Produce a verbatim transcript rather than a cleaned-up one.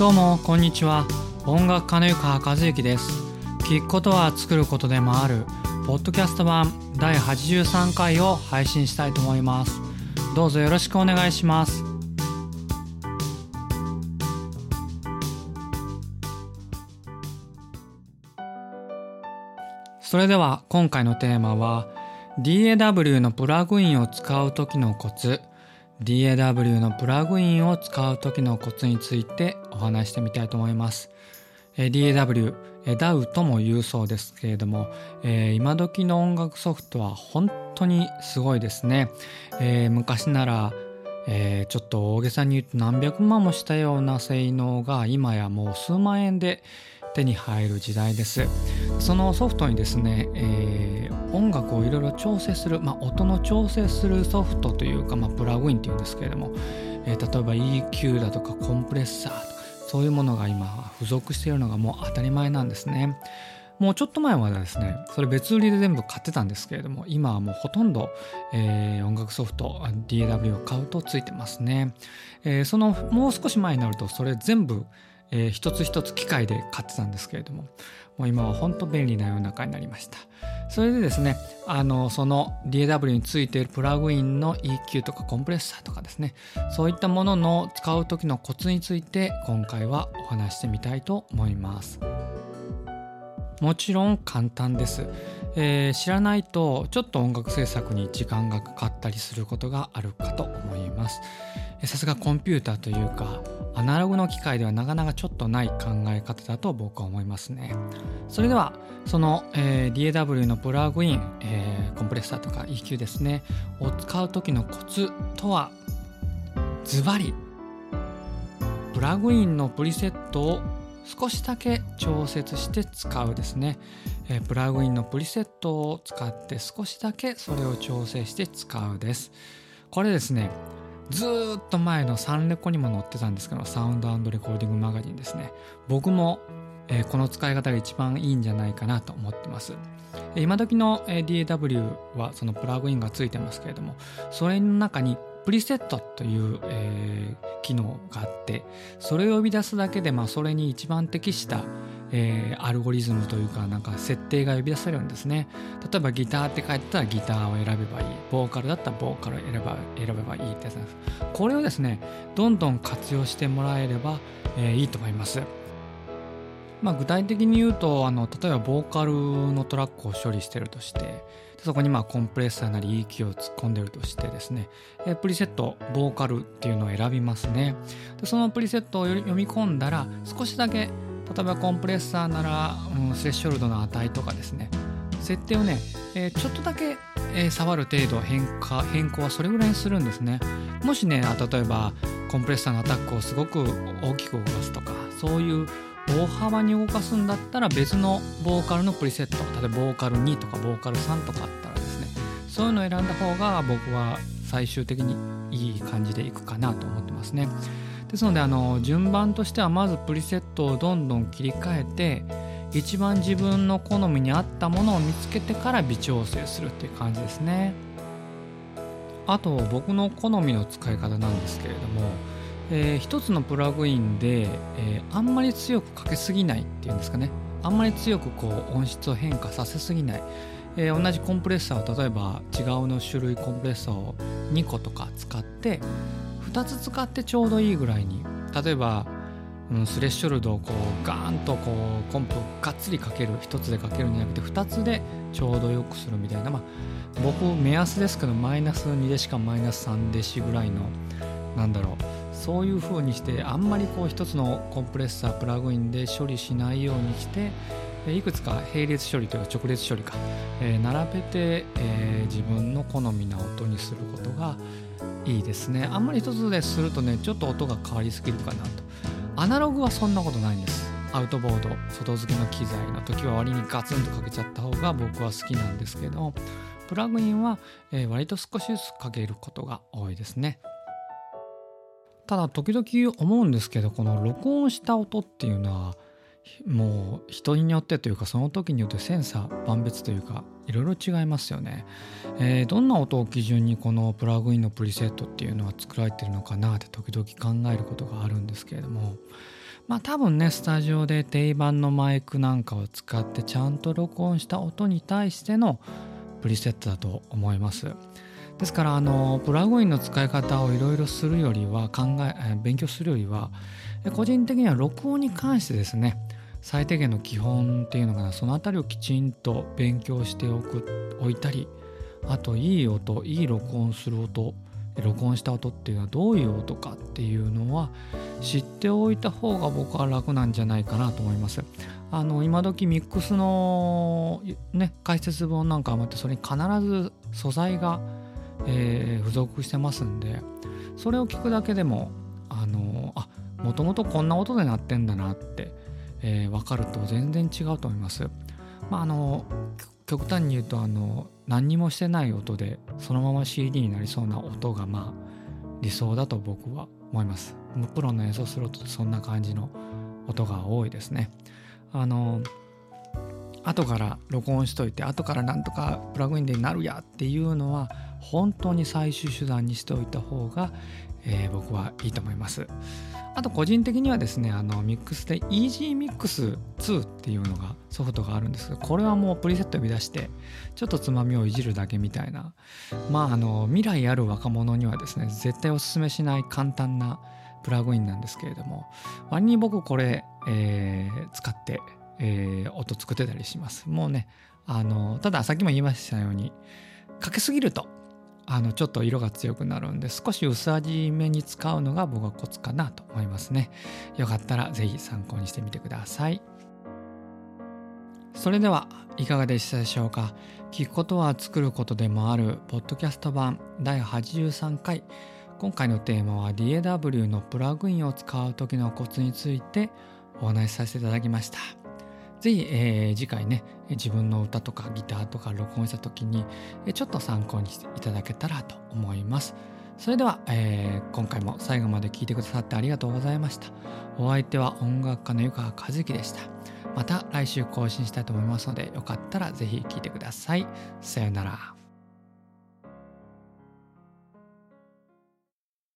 どうもこんにちは。音楽家の湯川和之です。聴くことは作ることでもあるポッドキャスト版だいはちじゅうさんかいを配信したいと思います。どうぞよろしくお願いします。それでは今回のテーマは ディーエーダブリュー のプラグインを使う時のコツ、ディーエーダブリュー のプラグインを使う時のコツについてお話してみたいと思います。ディーエーダブリュー、ダウ とも言うそうですけれども、えー、今時の音楽ソフトは本当にすごいですね。えー、昔なら、えー、ちょっと大げさに言うと何百万もしたような性能が今やもう数万円で手に入る時代です。そのソフトにですね、えー、音楽をいろいろ調整する、まあ、音の調整するソフトというか、まあ、プラグインというんですけれども、えー、例えば イーキュー だとかコンプレッサーとかそういうものが今付属しているのがもう当たり前なんですね。もうちょっと前まではですね、それ別売りで全部買ってたんですけれども、今はもうほとんど、えー、音楽ソフト ディーエーダブリュー を買うとついてますね。えー、そのもう少し前になるとそれ全部えー、一つ一つ機械で買ってたんですけれども、もう今は本当便利な世の中になりました。それでですね、あのその ディーエーダブリュー についているプラグインの イーキュー とかコンプレッサーとかですね、そういったものの使う時のコツについて今回はお話してみたいと思います。もちろん簡単です。えー、知らないとちょっと音楽制作に時間がかかったりすることがあるかと思います。さすがコンピューターというかアナログの機械ではなかなかちょっとない考え方だと僕は思いますね。それではその、えー、ディーエーダブリュー のプラグイン、えー、コンプレッサーとか イーキュー ですねを使う時のコツとは、ズバリプラグインのプリセットを少しだけ調節して使うですね。えー、プラグインのプリセットを使って少しだけそれを調整して使うです。これですね、ずーっと前のサンレコにも載ってたんですけど、サウンド&レコーディングマガジンですね。僕も、えー、この使い方が一番いいんじゃないかなと思ってます。えー、今時の、えー、ディーエーダブリュー はそのプラグインがついてますけれども、それの中にプリセットという、えー、機能があって、それを呼び出すだけで、まあ、それに一番適した、えー、アルゴリズムというか、なんか設定が呼び出されるんですね。例えばギターって書いてたらギターを選べばいい、ボーカルだったらボーカルを選べば、選べばいいってやつなんです。これをですね、どんどん活用してもらえれば、えー、いいと思います。まあ、具体的に言うと、あの例えばボーカルのトラックを処理してるとして、そこにまあコンプレッサーなり イーキュー を突っ込んでるとしてですね、えプリセットボーカルっていうのを選びますね。でそのプリセットを読み込んだら少しだけ、例えばコンプレッサーなら、うん、スレッショルドの値とかですね、設定をね、えー、ちょっとだけ、えー、触る程度変化変更はそれぐらいにするんですね。もしね、例えばコンプレッサーのアタックをすごく大きく動かすとか、そういう大幅に動かすんだったら別のボーカルのプリセット、例えばボーカルにとかボーカルさんとかあったらですね、そういうのを選んだ方が僕は最終的にいい感じでいくかなと思ってますね。ですので、あの順番としては、まずプリセットをどんどん切り替えて、一番自分の好みに合ったものを見つけてから微調整するっていう感じですね。あと僕の好みの使い方なんですけれども、えー、一つのプラグインで、えー、あんまり強くかけすぎないっていうんですかね、あんまり強くこう音質を変化させすぎない、えー、同じコンプレッサーを、例えば違うの種類コンプレッサーをにこととか使ってふたつ使ってちょうどいいぐらいに、例えば、うん、スレッショルドをこうガーンとこうコンプをがっつりかける、ひとつでかけるんじゃなくてふたつでちょうどよくするみたいな、まあ僕目安ですけどマイナスにデシかマイナスさんデシぐらいの、なんだろう、そういう風にして、あんまりこう一つのコンプレッサープラグインで処理しないようにして、いくつか並列処理というか直列処理か、えー、並べて、えー、自分の好みな音にすることがいいですね。あんまり一つでするとね、ちょっと音が変わりすぎるかなと。アナログはそんなことないんです。アウトボード外付けの機材の時は割にガツンとかけちゃった方が僕は好きなんですけど、プラグインは、えー、割と少しずつかけることが多いですね。ただ時々思うんですけど、この録音した音っていうのはもう人によってというか、その時によってセンサー万別というか、いろいろ違いますよね。えー、どんな音を基準にこのプラグインのプリセットっていうのは作られてるのかなって時々考えることがあるんですけれども、まあ多分ねスタジオで定番のマイクなんかを使ってちゃんと録音した音に対してのプリセットだと思います。ですからあのプラグインの使い方をいろいろするよりは考え勉強するよりは個人的には録音に関してですね最低限の基本っていうのかな、そのあたりをきちんと勉強しておくおいたり、あといい音いい録音する音録音した音っていうのはどういう音かっていうのは知っておいた方が僕は楽なんじゃないかなと思います。あの今時ミックスの、ね、解説本なんかもあってそれに必ず素材が、えー、付属してますんで、それを聞くだけでもあのあもともとこんな音で鳴ってんだなって、えー、分かると全然違うと思います。まああの極端に言うとあの何にもしてない音でそのまま シーディー になりそうな音がまあ理想だと僕は思います。プロの演奏する音ってそんな感じの音が多いですね。あの後から録音しといて後からなんとかプラグインでなるやっていうのは本当に最終手段にしておいた方が、えー、僕はいいと思います。あと個人的にはですねあのミックスで イージーミックスツー っていうのがソフトがあるんですけど、これはもうプリセットを呼び出してちょっとつまみをいじるだけみたいな、まああの未来ある若者にはですね絶対おすすめしない簡単なプラグインなんですけれども、割に僕これ、えー、使って、えー、音作ってたりします。もうねあのたださっきも言いましたようにかけすぎるとあのちょっと色が強くなるんで少し薄味めに使うのが僕はコツかなと思いますね。よかったらぜひ参考にしてみてください。それではいかがでしたでしょうか。聞くことは作ることでもあるポッドキャスト版だいはちじゅうさんかい、今回のテーマは ディーエーダブリュー のプラグインを使う時のコツについてお話しさせていただきました。ぜひ、えー、次回ね自分の歌とかギターとか録音した時にちょっと参考にしていただけたらと思います。それでは、えー、今回も最後まで聞いてくださってありがとうございました。お相手は音楽家の湯川和樹でした。また来週更新したいと思いますのでよかったらぜひ聞いてください。さようなら。